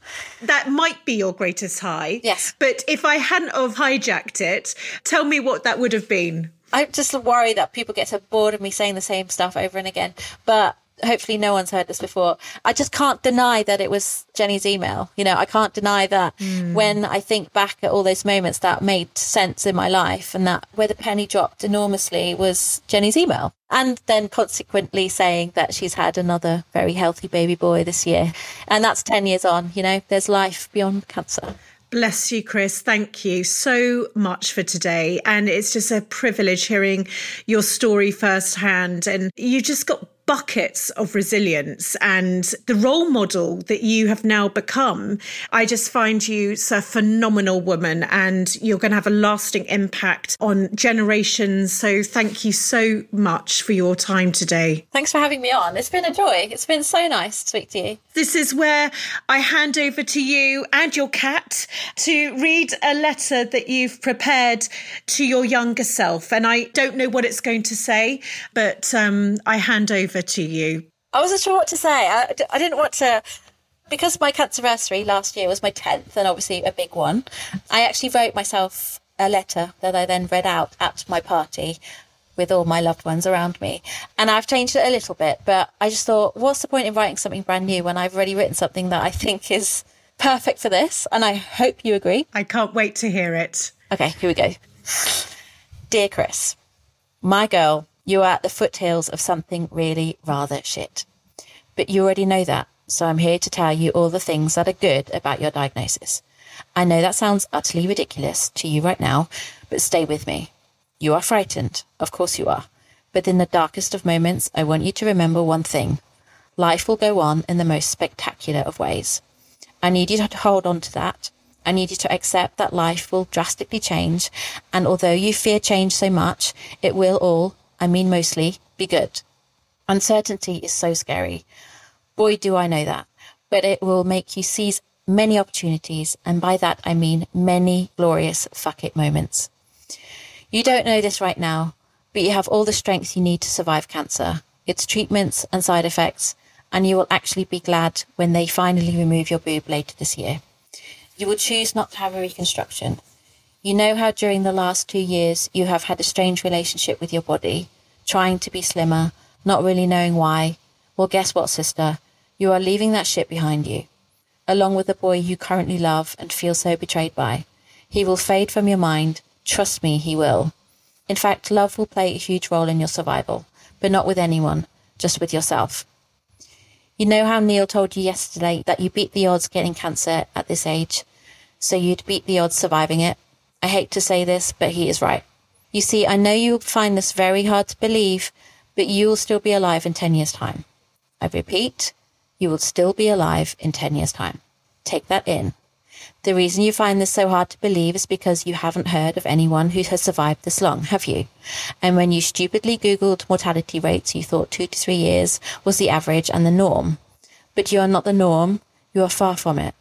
That might be your greatest high. Yes. But if I hadn't have hijacked it, tell me what that would have been. I'm just worried that people get so bored of me saying the same stuff over and again. But hopefully no one's heard this before. I just can't deny that it was Jenny's email. You know, I can't deny that when I think back at all those moments that made sense in my life, and that where the penny dropped enormously was Jenny's email. And then consequently saying that she's had another very healthy baby boy this year. And that's 10 years on, you know, there's life beyond cancer. Bless you, Kris. Thank you so much for today. And it's just a privilege hearing your story firsthand. And you just got buckets of resilience, and the role model that you have now become. I just find you a phenomenal woman, and you're going to have a lasting impact on generations. So thank you so much for your time today. Thanks for having me on. It's been a joy. It's been so nice to speak to you. This is where I hand over to you and your cat to read a letter that you've prepared to your younger self. And I don't know what it's going to say, but I hand over to you. I wasn't sure what to say. I didn't want to, because my cancerversary last year was my 10th, and obviously a big one. I actually wrote myself a letter that I then read out at my party with all my loved ones around me. And I've changed it a little bit, but I just thought, what's the point in writing something brand new when I've already written something that I think is perfect for this? And I hope you agree. I can't wait to hear it. Okay, here we go. Dear Kris, my girl, you are at the foothills of something really rather shit. But you already know that, so I'm here to tell you all the things that are good about your diagnosis. I know that sounds utterly ridiculous to you right now, but stay with me. You are frightened, of course you are. But in the darkest of moments, I want you to remember one thing. Life will go on in the most spectacular of ways. I need you to hold on to that. I need you to accept that life will drastically change, and although you fear change so much, it will all, I mean mostly, be good. Uncertainty is so scary. Boy, do I know that. But it will make you seize many opportunities, and by that I mean many glorious fuck it moments. You don't know this right now, but you have all the strength you need to survive cancer, its treatments and side effects, and you will actually be glad when they finally remove your boob later this year. You will choose not to have a reconstruction. You know how during the last 2 years you have had a strange relationship with your body, trying to be slimmer, not really knowing why. Well, guess what, sister? You are leaving that shit behind you, along with the boy you currently love and feel so betrayed by. He will fade from your mind. Trust me, he will. In fact, love will play a huge role in your survival, but not with anyone, just with yourself. You know how Neil told you yesterday that you beat the odds getting cancer at this age, so you'd beat the odds surviving it. I hate to say this, but he is right. You see, I know you will find this very hard to believe, but you will still be alive in 10 years' time. I repeat, you will still be alive in 10 years' time. Take that in. The reason you find this so hard to believe is because you haven't heard of anyone who has survived this long, have you? And when you stupidly Googled mortality rates, you thought 2 to 3 years was the average and the norm. But you are not the norm. You are far from it.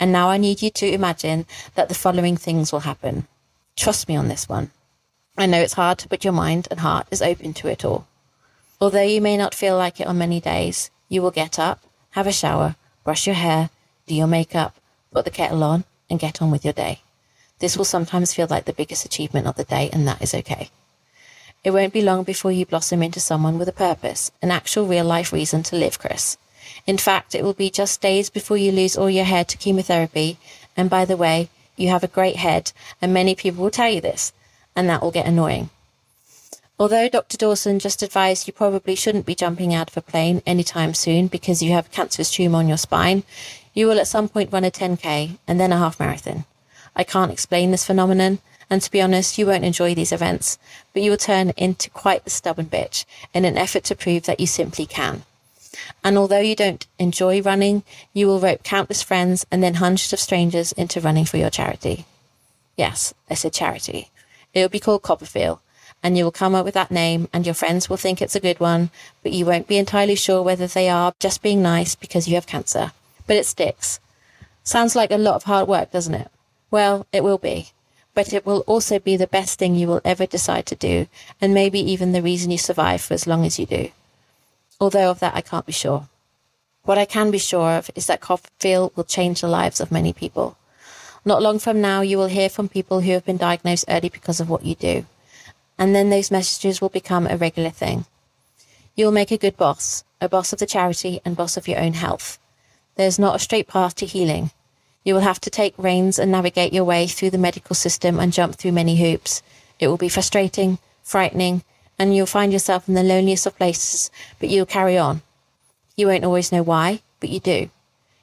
And now I need you to imagine that the following things will happen. Trust me on this one. I know it's hard, but your mind and heart is open to it all. Although you may not feel like it on many days, you will get up, have a shower, brush your hair, do your makeup, put the kettle on, and get on with your day. This will sometimes feel like the biggest achievement of the day, and that is okay. It won't be long before you blossom into someone with a purpose, an actual real-life reason to live, Kris. In fact, it will be just days before you lose all your hair to chemotherapy, and by the way, you have a great head, and many people will tell you this, and that will get annoying. Although Dr. Dawson just advised you probably shouldn't be jumping out of a plane anytime soon because you have a cancerous tumour on your spine, you will at some point run a 10K and then a half marathon. I can't explain this phenomenon, and to be honest, you won't enjoy these events, but you will turn into quite the stubborn bitch in an effort to prove that you simply can. And although you don't enjoy running, you will rope countless friends and then hundreds of strangers into running for your charity. Yes, I said charity. It will be called Copperfield, and you will come up with that name, and your friends will think it's a good one, but you won't be entirely sure whether they are just being nice because you have cancer. But it sticks. Sounds like a lot of hard work, doesn't it? Well, it will be. But it will also be the best thing you will ever decide to do, and maybe even the reason you survive for as long as you do. Although of that I can't be sure. What I can be sure of is that Copperfield will change the lives of many people. Not long from now, you will hear from people who have been diagnosed early because of what you do. And then those messages will become a regular thing. You will make a good boss, a boss of the charity and boss of your own health. There's not a straight path to healing. You will have to take reins and navigate your way through the medical system and jump through many hoops. It will be frustrating, frightening, and you'll find yourself in the loneliest of places, but you'll carry on. You won't always know why, but you do.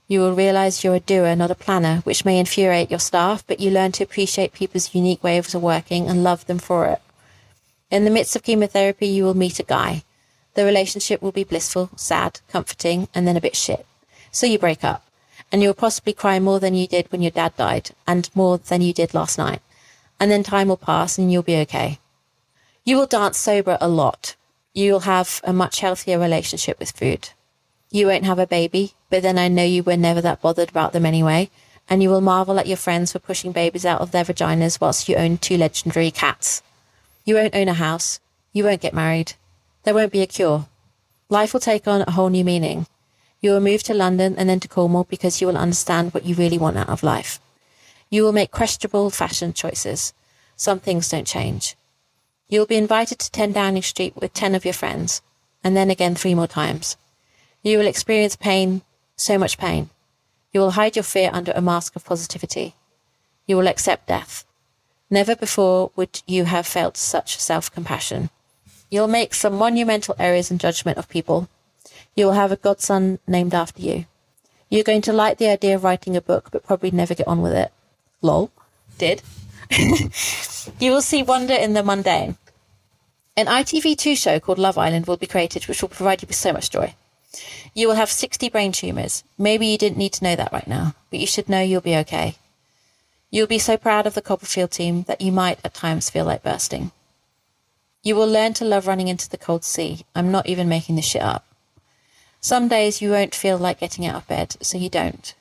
You will realise you're a doer, not a planner, which may infuriate your staff, but you learn to appreciate people's unique ways of working and love them for it. In the midst of chemotherapy, you will meet a guy. The relationship will be blissful, sad, comforting, and then a bit shit. So you break up, and you'll possibly cry more than you did when your dad died, and more than you did last night. And then time will pass, and you'll be okay. You will dance sober a lot. You will have a much healthier relationship with food. You won't have a baby, but then I know you were never that bothered about them anyway, and you will marvel at your friends for pushing babies out of their vaginas whilst you own 2 legendary cats. You won't own a house. You won't get married. There won't be a cure. Life will take on a whole new meaning. You will move to London and then to Cornwall because you will understand what you really want out of life. You will make questionable fashion choices. Some things don't change. You will be invited to 10 Downing Street with 10 of your friends, and then again 3 more times. You will experience pain, so much pain. You will hide your fear under a mask of positivity. You will accept death. Never before would you have felt such self-compassion. You'll make some monumental errors in judgment of people. You will have a godson named after you. You're going to like the idea of writing a book, but probably never get on with it. Lol. Did. You will see wonder in the mundane. An ITV2 show called Love Island will be created, which will provide you with so much joy. You will have 60 brain tumours. Maybe you didn't need to know that right now, but you should know you'll be okay. You'll be so proud of the Copperfield team that you might at times feel like bursting. You will learn to love running into the cold sea. I'm not even making this shit up. Some days you won't feel like getting out of bed, so you don't.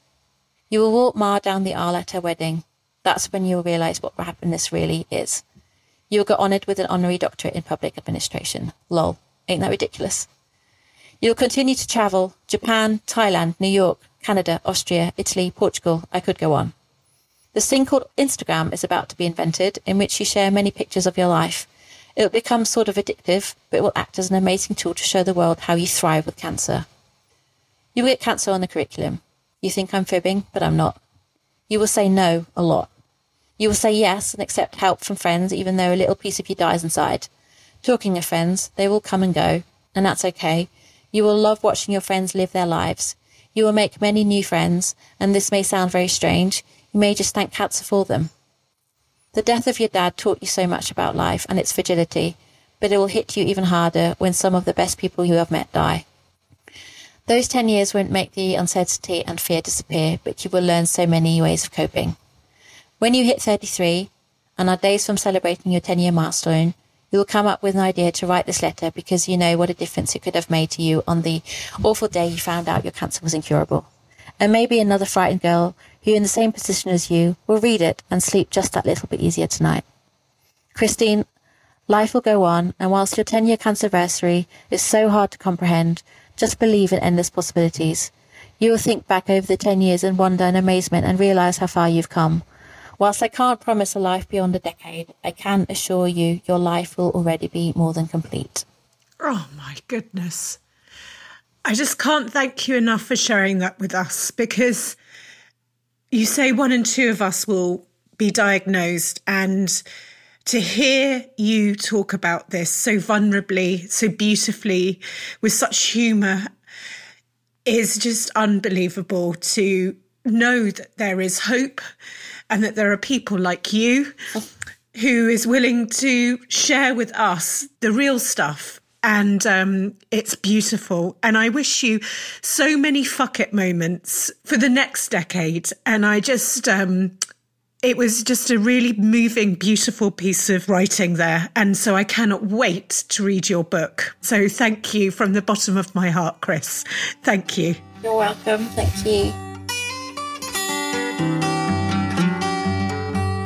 You will walk Ma down the aisle at her wedding. That's when you will realise what happiness really is. You will get honoured with an honorary doctorate in public administration. Lol. Ain't that ridiculous? You'll continue to travel Japan, Thailand, New York, Canada, Austria, Italy, Portugal. I could go on. This thing called Instagram is about to be invented, in which you share many pictures of your life. It will become sort of addictive, but it will act as an amazing tool to show the world how you thrive with cancer. You will get cancer on the curriculum. You think I'm fibbing, but I'm not. You will say no a lot. You will say yes and accept help from friends, even though a little piece of you dies inside. Talking of friends, they will come and go, and that's okay. You will love watching your friends live their lives. You will make many new friends, and this may sound very strange. You may just thank cancer for them. The death of your dad taught you so much about life and its fragility, but it will hit you even harder when some of the best people you have met die. Those 10 years won't make the uncertainty and fear disappear, but you will learn so many ways of coping. When you hit 33 and are days from celebrating your 10-year milestone, you will come up with an idea to write this letter because you know what a difference it could have made to you on the awful day you found out your cancer was incurable. And maybe another frightened girl who, in the same position as you, will read it and sleep just that little bit easier tonight. Christine, life will go on, and whilst your 10-year cancerversary is so hard to comprehend, just believe in endless possibilities. You will think back over the 10 years in wonder and amazement and realise how far you've come. Whilst I can't promise a life beyond a decade, I can assure you your life will already be more than complete. Oh, my goodness. I just can't thank you enough for sharing that with us, because you say 1 in 2 of us will be diagnosed, and to hear you talk about this so vulnerably, so beautifully, with such humour, is just unbelievable. To know that there is hope and that there are people like you who is willing to share with us the real stuff. And it's beautiful. And I wish you so many fuck it moments for the next decade. And I just, it was just a really moving, beautiful piece of writing there. And so I cannot wait to read your book. So thank you from the bottom of my heart, Kris. Thank you. You're welcome. Thank you.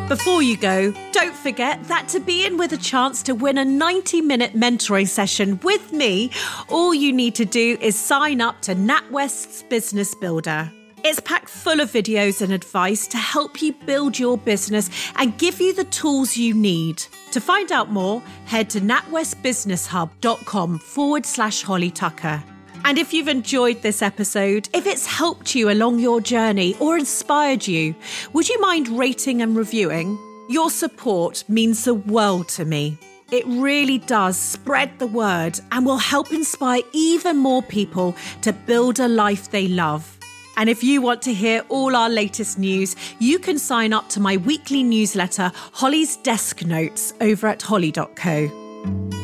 Before you go, don't forget that to be in with a chance to win a 90-minute mentoring session with me, all you need to do is sign up to NatWest's Business Builder. It's packed full of videos and advice to help you build your business and give you the tools you need. To find out more, head to natwestbusinesshub.com/Holly Tucker. And if you've enjoyed this episode, if it's helped you along your journey or inspired you, would you mind rating and reviewing? Your support means the world to me. It really does spread the word and will help inspire even more people to build a life they love. And if you want to hear all our latest news, you can sign up to my weekly newsletter, Holly's Desk Notes, over at holly.co.